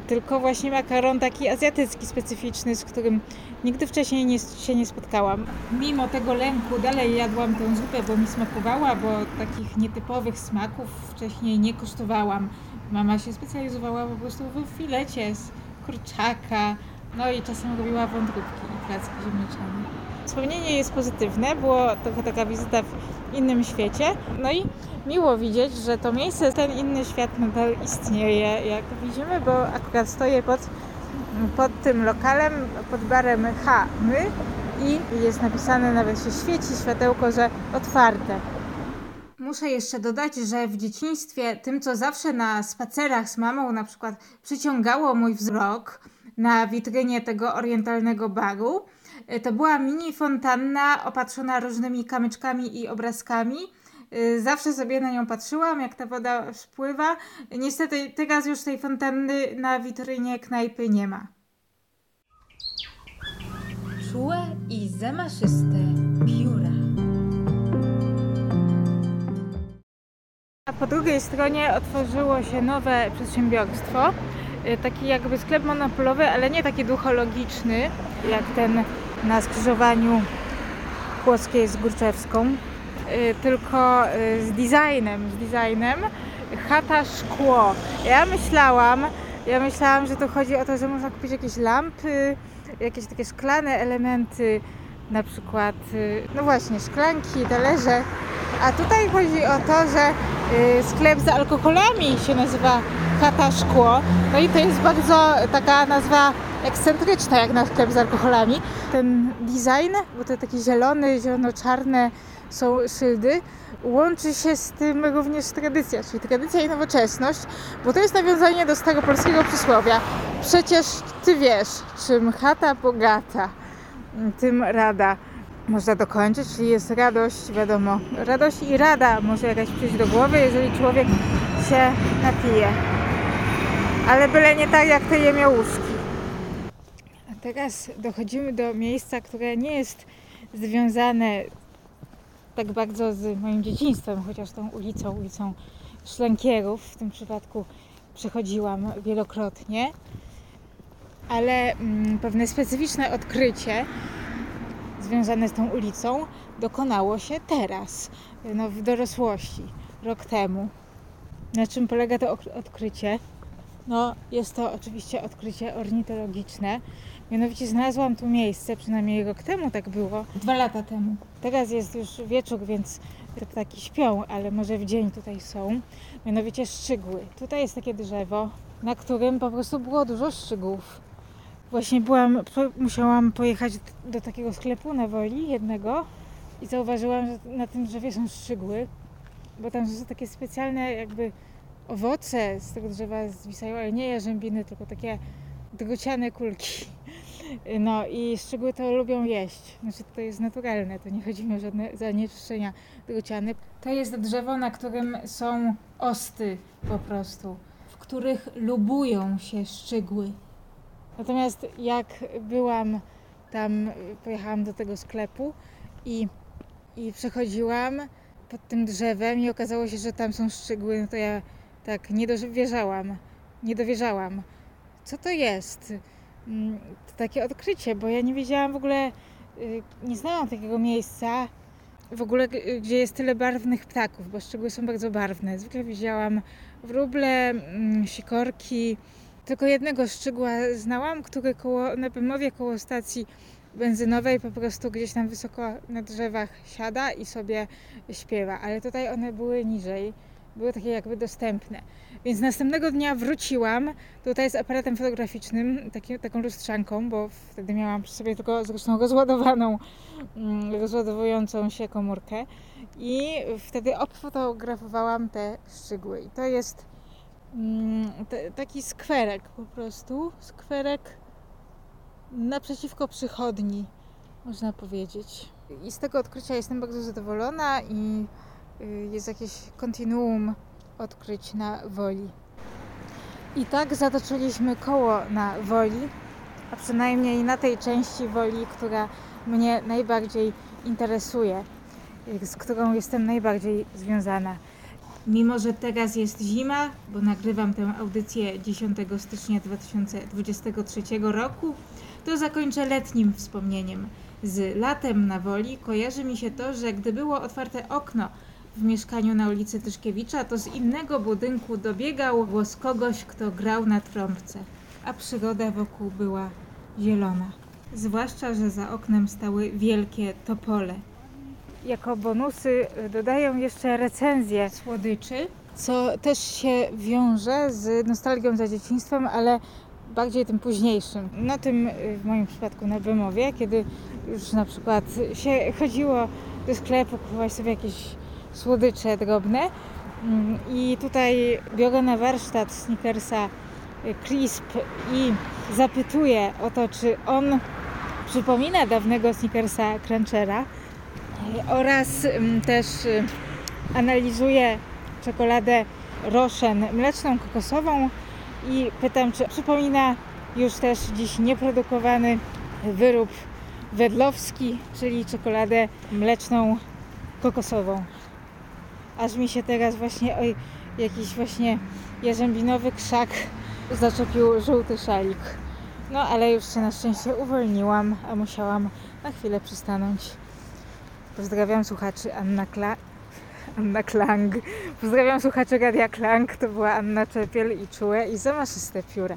tylko właśnie makaron taki azjatycki, specyficzny, z którym nigdy wcześniej nie, się nie spotkałam. Mimo tego lęku dalej jadłam tę zupę, bo mi smakowała, bo takich nietypowych smaków wcześniej nie kosztowałam. Mama się specjalizowała po prostu w filecie z kurczaka, no i czasem robiła wątróbki i placki ziemniaczane. Wspomnienie jest pozytywne, była trochę taka wizyta w innym świecie. No i miło widzieć, że to miejsce, ten inny świat nadal istnieje, jak widzimy, bo akurat stoję pod, pod tym lokalem, pod barem Hamy i jest napisane, nawet się świeci światełko, że otwarte. Muszę jeszcze dodać, że w dzieciństwie tym, co zawsze na spacerach z mamą na przykład przyciągało mój wzrok na witrynie tego orientalnego baru, to była mini fontanna opatrzona różnymi kamyczkami i obrazkami. Zawsze sobie na nią patrzyłam, jak ta woda spływa. Niestety teraz już tej fontanny na witrynie knajpy nie ma. Czułe i zamaszyste pióra. A po drugiej stronie otworzyło się nowe przedsiębiorstwo, taki jakby sklep monopolowy, ale nie taki duchologiczny, jak ten na skrzyżowaniu Płockiej z Górczewską, tylko z designem, z designem Chata Szkło. Ja myślałam, ja myślałam, że tu chodzi o to, że można kupić jakieś lampy, jakieś takie szklane elementy, na przykład, no właśnie, szklanki, talerze. A tutaj chodzi o to, że sklep z alkoholami się nazywa Chata Szkło. No i to jest bardzo taka nazwa ekscentryczna jak na sklep z alkoholami. Ten design, bo to takie zielone, zielono-czarne są szyldy, łączy się z tym również tradycja, czyli tradycja i nowoczesność, bo to jest nawiązanie do starego polskiego przysłowia. Przecież ty wiesz, czym chata bogata, tym rada. Można dokończyć, czyli jest radość, wiadomo, radość i rada może jakaś przyjść do głowy, jeżeli człowiek się napije. Ale byle nie tak, jak te jemiołuszki. A teraz dochodzimy do miejsca, które nie jest związane tak bardzo z moim dzieciństwem, chociaż tą ulicą, ulicą Szlankierów w tym przypadku przechodziłam wielokrotnie. Ale mm, pewne specyficzne odkrycie związane z tą ulicą dokonało się teraz, no w dorosłości, rok temu. Na czym polega to odkrycie? No jest to oczywiście odkrycie ornitologiczne. Mianowicie znalazłam tu miejsce, przynajmniej rok temu tak było, dwa lata temu. Teraz jest już wieczór, więc te ptaki śpią, ale może w dzień tutaj są. Mianowicie szczygły. Tutaj jest takie drzewo, na którym po prostu było dużo szczygłów. Właśnie byłam, musiałam pojechać do takiego sklepu na Woli jednego i zauważyłam, że na tym drzewie są szczygły, bo tam są takie specjalne jakby owoce z tego drzewa zwisają, ale nie jarzębiny, tylko takie drgociane kulki. No i szczygły to lubią jeść, znaczy to jest naturalne, to nie chodzi mi o żadne zanieczyszczenia drgociane. To jest drzewo, na którym są osty po prostu, w których lubują się szczygły. Natomiast jak byłam tam, pojechałam do tego sklepu i, i przechodziłam pod tym drzewem i okazało się, że tam są szczygły, no to ja tak nie dowierzałam, nie dowierzałam. Co to jest? To takie odkrycie, bo ja nie wiedziałam w ogóle, nie znałam takiego miejsca, w ogóle gdzie jest tyle barwnych ptaków, bo szczegóły są bardzo barwne. Zwykle widziałam wróble, sikorki. Tylko jednego szczygła znałam, który koło, na Bemowie koło stacji benzynowej po prostu gdzieś tam wysoko na drzewach siada i sobie śpiewa, ale tutaj one były niżej, były takie jakby dostępne. Więc następnego dnia wróciłam tutaj z aparatem fotograficznym, taki, taką lustrzanką, bo wtedy miałam przy sobie tylko zresztą rozładowaną, rozładowującą się komórkę i wtedy obfotografowałam te szczegóły. I to jest mm, t- taki skwerek po prostu, skwerek naprzeciwko przychodni, można powiedzieć. I z tego odkrycia jestem bardzo zadowolona i jest jakieś kontinuum odkryć na Woli. I tak zatoczyliśmy koło na Woli, a przynajmniej na tej części Woli, która mnie najbardziej interesuje, z którą jestem najbardziej związana. Mimo że teraz jest zima, bo nagrywam tę audycję dziesiątego stycznia dwa tysiące dwudziestego trzeciego roku, to zakończę letnim wspomnieniem. Z latem na Woli kojarzy mi się to, że gdy było otwarte okno w mieszkaniu na ulicy Tyszkiewicza, to z innego budynku dobiegał głos kogoś, kto grał na trąbce, a przyroda wokół była zielona. Zwłaszcza że za oknem stały wielkie topole. Jako bonusy dodaję jeszcze recenzję słodyczy, co też się wiąże z nostalgią za dzieciństwem, ale bardziej tym późniejszym. Na tym, w moim przypadku, na Bemowie, kiedy już na przykład się chodziło do sklepu, kupować sobie jakieś słodycze drobne i tutaj biorę na warsztat Snickersa Crisp i zapytuję o to, czy on przypomina dawnego Snickersa Crunchera oraz też analizuję czekoladę Rochen mleczną, kokosową i pytam, czy przypomina już też dziś nieprodukowany wyrób wedlowski, czyli czekoladę mleczną, kokosową. Aż mi się teraz właśnie, oj, jakiś właśnie jarzębinowy krzak zaczepił żółty szalik. No ale już się na szczęście uwolniłam, a musiałam na chwilę przystanąć. Pozdrawiam słuchaczy Anna Kla... Anna Klank. Pozdrawiam słuchaczy Radia Klank. To była Anna Czepiel i Czułe i zamaszyste pióra.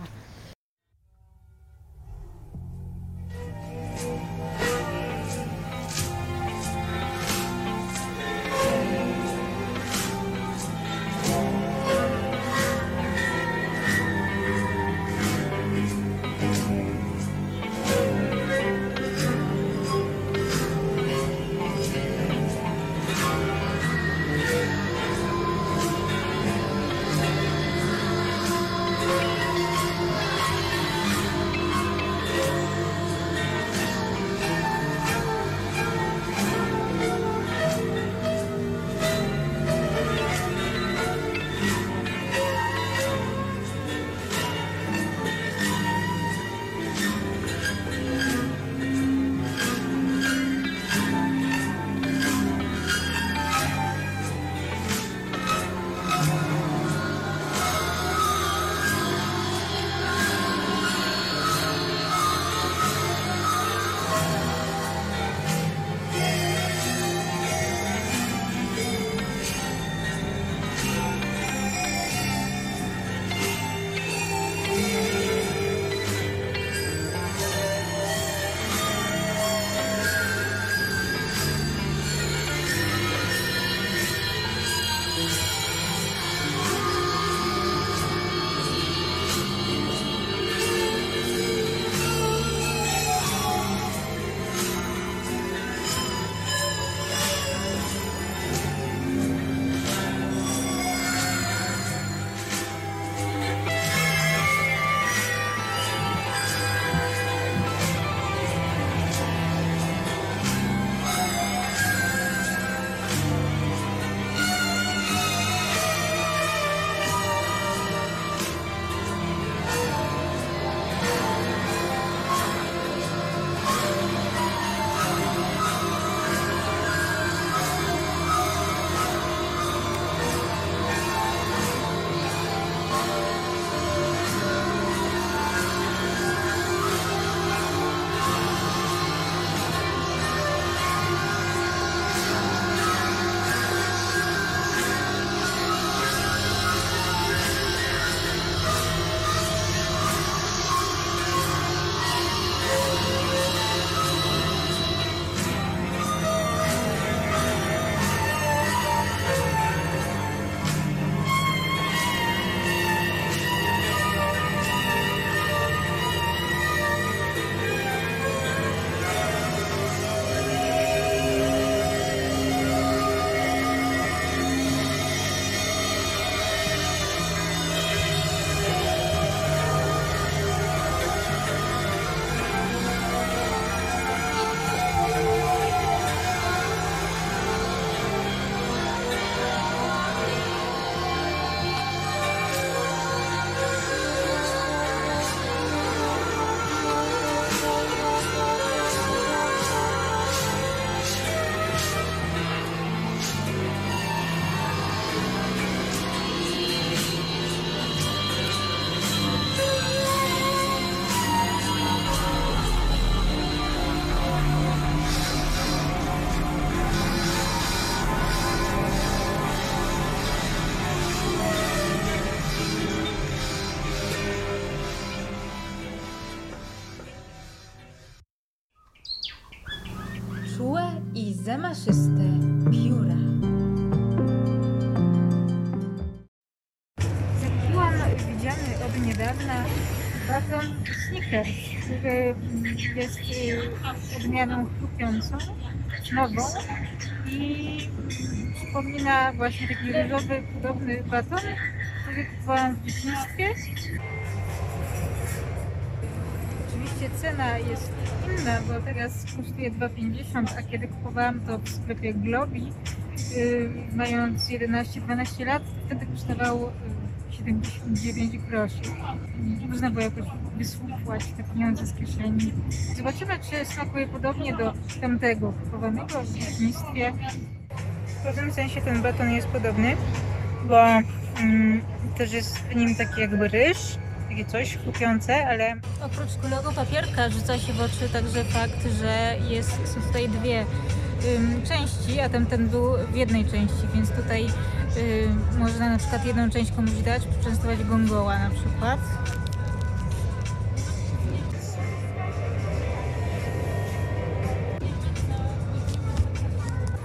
Zamaszyste pióra. Zakupiłam widziany od niedawna baton Snickers, który jest odmianą chrupiącą, nową i przypomina właśnie taki różowy, podobny baton, który kupowałam w dzieciństwie. Oczywiście cena jest inna, bo teraz kosztuje dwa pięćdziesiąt, a kiedy kupowałam to w sklepie Globi, yy, mając jedenaście dwanaście lat, wtedy kosztowało siedemdziesiąt dziewięć groszy. Nie można było jakoś wysłuchać te pieniądze z kieszeni. Zobaczymy, czy smakuje podobnie do tamtego kupowanego w dzieciństwie. W pewnym sensie ten baton jest podobny, bo mm, też jest w nim taki jakby ryż, takie coś kupiące, ale... Oprócz koloru papierka rzuca się w oczy także fakt, że jest, są tutaj dwie ym, części, a tamten był w jednej części, więc tutaj ym, można na przykład jedną część komuś dać, poczęstować gongoła na przykład.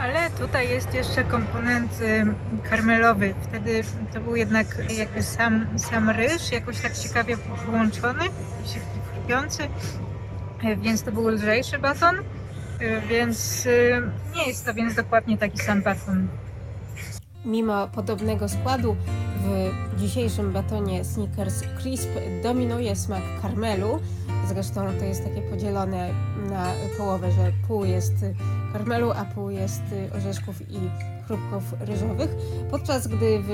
Ale tutaj jest jeszcze komponent karmelowy. Wtedy to był jednak jakby sam, sam ryż, jakoś tak ciekawie połączony, chrupiący, więc to był lżejszy baton, więc nie jest to więc dokładnie taki sam baton. Mimo podobnego składu w dzisiejszym batonie Snickers Crisp dominuje smak karmelu. Zresztą to jest takie podzielone na połowę, że pół jest karmelu, a pół jest orzeszków i chrupków ryżowych, podczas gdy w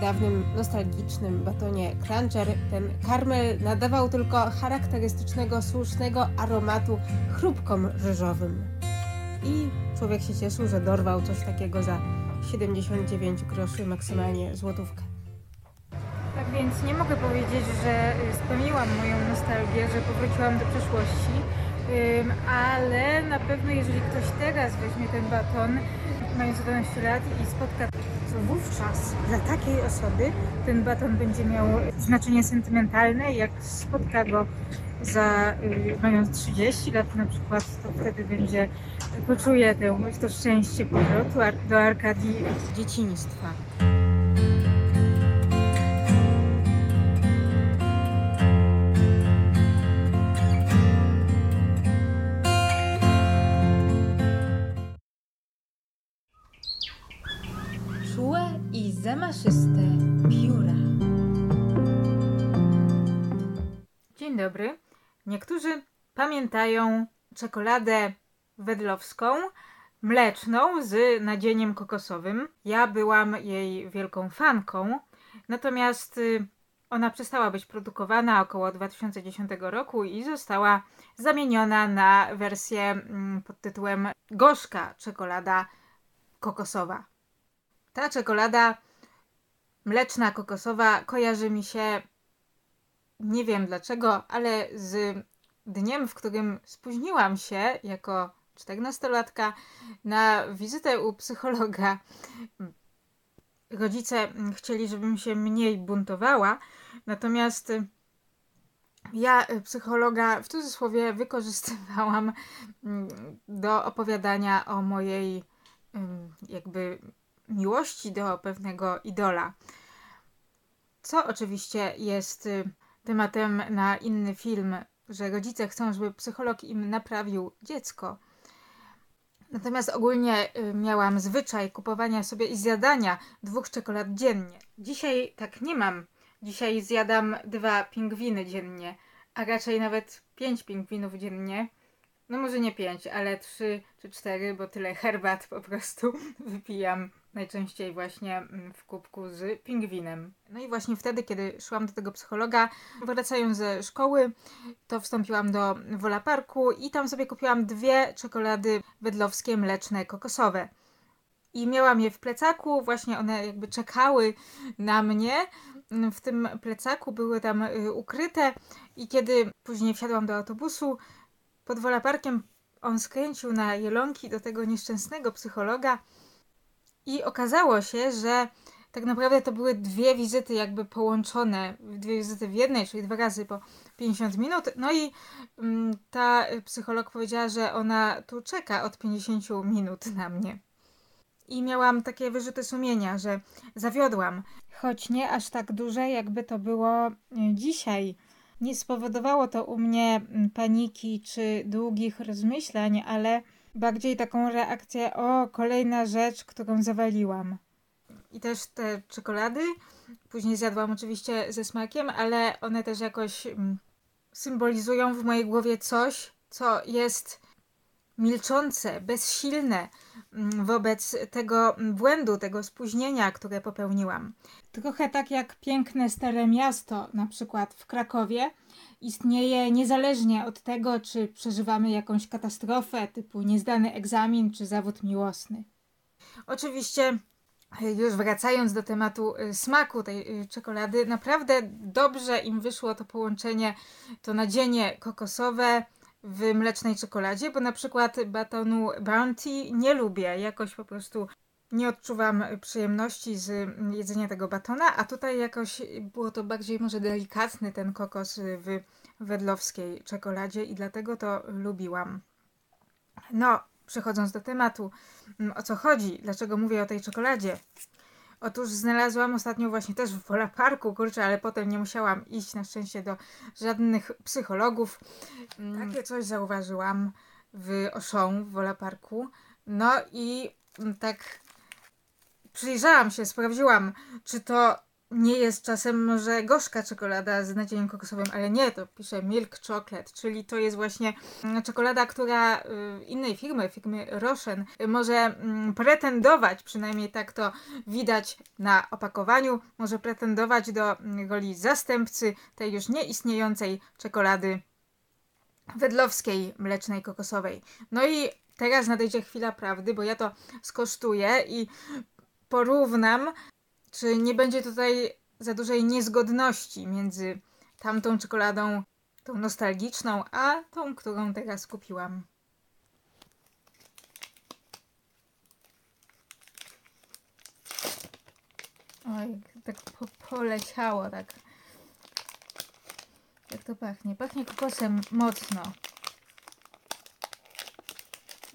dawnym, nostalgicznym batonie Cruncher ten karmel nadawał tylko charakterystycznego, słusznego aromatu chrupkom ryżowym. I człowiek się cieszył, że dorwał coś takiego za siedemdziesiąt dziewięć groszy, maksymalnie złotówkę. Tak więc nie mogę powiedzieć, że spełniłam moją nostalgię, że powróciłam do przeszłości, ale na pewno jeżeli ktoś teraz weźmie ten baton, mając jedenaście lat i spotka, to wówczas dla takiej osoby ten baton będzie miał znaczenie sentymentalne. Jak spotka go za, mając trzydzieści lat na przykład, to wtedy będzie, poczuje tę, to szczęście powrotu do arkadii dzieciństwa. Zamaszyste pióra. Dzień dobry. Niektórzy pamiętają czekoladę wedlowską, mleczną z nadzieniem kokosowym. Ja byłam jej wielką fanką, natomiast ona przestała być produkowana około dwa tysiące dziesiątego roku i została zamieniona na wersję pod tytułem gorzka czekolada kokosowa. Ta czekolada mleczna, kokosowa kojarzy mi się, nie wiem dlaczego, ale z dniem, w którym spóźniłam się jako czternastolatka na wizytę u psychologa. Rodzice chcieli, żebym się mniej buntowała, natomiast ja psychologa w cudzysłowie wykorzystywałam do opowiadania o mojej jakby... miłości do pewnego idola, co oczywiście jest tematem na inny film, że rodzice chcą, żeby psycholog im naprawił dziecko. Natomiast ogólnie miałam zwyczaj kupowania sobie i zjadania dwóch czekolad dziennie. Dzisiaj tak nie mam. Dzisiaj zjadam dwa pingwiny dziennie, a raczej nawet pięć pingwinów dziennie. No może nie pięć, ale trzy czy cztery, bo tyle herbat po prostu wypijam. Najczęściej właśnie w kubku z pingwinem. No i właśnie wtedy, kiedy szłam do tego psychologa, wracając ze szkoły, to wstąpiłam do Wola Parku i tam sobie kupiłam dwie czekolady wedlowskie, mleczne, kokosowe. I miałam je w plecaku, właśnie one jakby czekały na mnie. W tym plecaku były tam ukryte i kiedy później wsiadłam do autobusu pod Wola Parkiem, on skręcił na Jelonki do tego nieszczęsnego psychologa. I okazało się, że tak naprawdę to były dwie wizyty jakby połączone, dwie wizyty w jednej, czyli dwa razy po pięćdziesiąt minut. No i mm, ta psycholog powiedziała, że ona tu czeka od pięćdziesiąt minut na mnie. I miałam takie wyrzuty sumienia, że zawiodłam. Choć nie aż tak duże, jakby to było dzisiaj. Nie spowodowało to u mnie paniki czy długich rozmyślań, ale bardziej taką reakcję, o, kolejna rzecz, którą zawaliłam. I też te czekolady później zjadłam oczywiście ze smakiem, ale one też jakoś symbolizują w mojej głowie coś, co jest milczące, bezsilne wobec tego błędu, tego spóźnienia, które popełniłam. Trochę tak jak piękne stare miasto, na przykład w Krakowie, istnieje niezależnie od tego, czy przeżywamy jakąś katastrofę typu niezdany egzamin czy zawód miłosny. Oczywiście, już wracając do tematu smaku tej czekolady, naprawdę dobrze im wyszło to połączenie, to nadzienie kokosowe w mlecznej czekoladzie, bo na przykład batonu Bounty nie lubię, jakoś po prostu nie odczuwam przyjemności z jedzenia tego batona, a tutaj jakoś było to bardziej może delikatny ten kokos w wedlowskiej czekoladzie i dlatego to lubiłam. No, przechodząc do tematu, o co chodzi, dlaczego mówię o tej czekoladzie? Otóż znalazłam ostatnio właśnie też w Wola Parku, kurczę, ale potem nie musiałam iść na szczęście do żadnych psychologów. Takie coś zauważyłam w Auchan w Wola Parku. No i tak przyjrzałam się, sprawdziłam, czy to nie jest czasem może gorzka czekolada z nadzieniem kokosowym, ale nie, to pisze milk chocolate, czyli to jest właśnie czekolada, która innej firmy, firmy Rochen, może pretendować, przynajmniej tak to widać na opakowaniu, może pretendować do roli zastępcy tej już nieistniejącej czekolady wedlowskiej, mlecznej, kokosowej. No i teraz nadejdzie chwila prawdy, bo ja to skosztuję i porównam, czy nie będzie tutaj za dużej niezgodności między tamtą czekoladą, tą nostalgiczną, a tą, którą teraz kupiłam. Oj, tak po- poleciało, tak. Jak to pachnie? Pachnie kokosem mocno.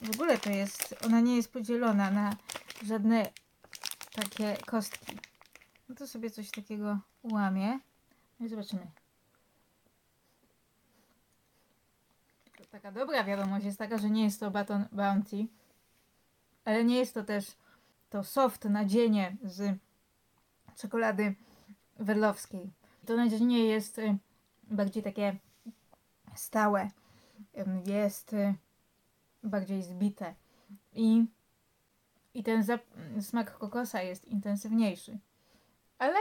W ogóle to jest, ona nie jest podzielona na żadne takie kostki. No to sobie coś takiego łamię. No i zobaczymy. To taka dobra wiadomość jest taka, że nie jest to baton Bounty, ale nie jest to też to soft nadzienie z czekolady wedlowskiej. To nadzienie jest bardziej takie stałe. Jest bardziej zbite. I I ten zap- smak kokosa jest intensywniejszy. Ale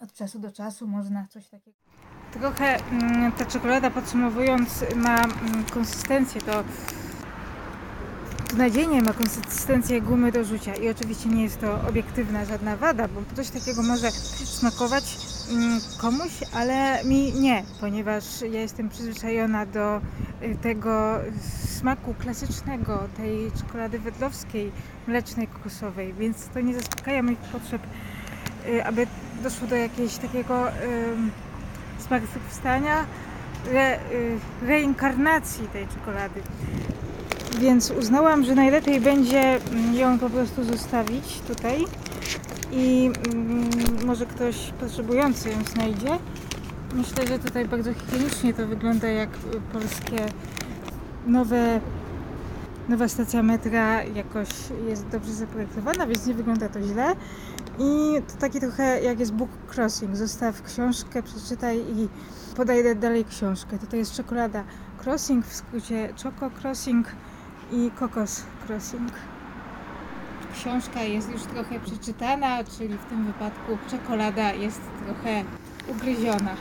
od czasu do czasu można coś takiego. Trochę mm, ta czekolada, podsumowując, ma mm, konsystencję. To, to nadzienie ma konsystencję gumy do rzucia. I oczywiście nie jest to obiektywna żadna wada, bo coś takiego może smakować mm, komuś, ale mi nie. Ponieważ ja jestem przyzwyczajona do tego smaku klasycznego, tej czekolady wedlowskiej, mlecznej, kokosowej, więc to nie zaspokaja moich potrzeb, aby doszło do jakiegoś takiego y, zmartwychwstania, re, y, reinkarnacji tej czekolady. Więc uznałam, że najlepiej będzie ją po prostu zostawić tutaj i y, może ktoś potrzebujący ją znajdzie. Myślę, że tutaj bardzo higienicznie to wygląda, jak polskie nowe, nowa stacja metra jakoś jest dobrze zaprojektowana, więc nie wygląda to źle. I to taki trochę jak jest book crossing. Zostaw książkę, przeczytaj i podaj dalej książkę. Tutaj jest czekolada crossing, w skrócie choco crossing i kokos crossing. Książka jest już trochę przeczytana, czyli w tym wypadku czekolada jest trochę ugryziona.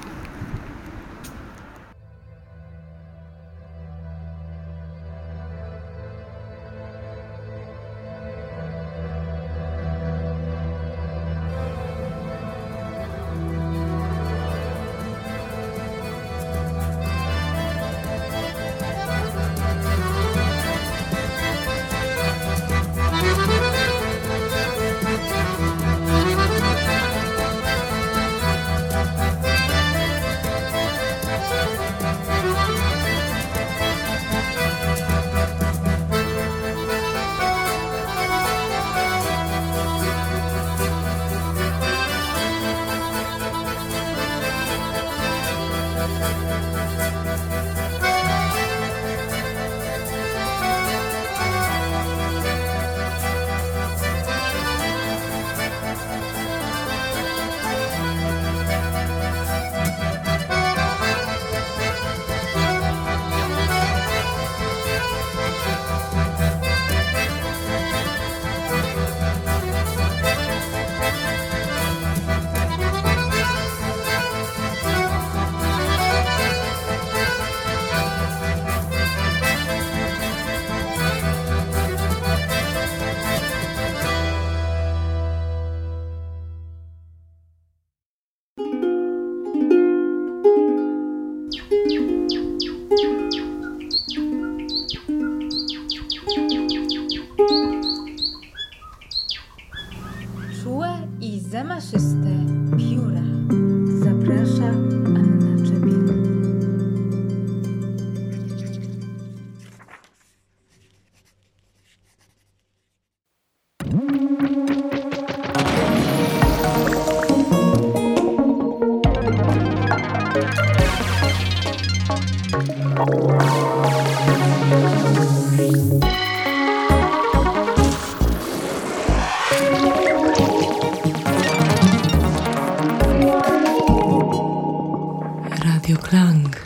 Radio Klank.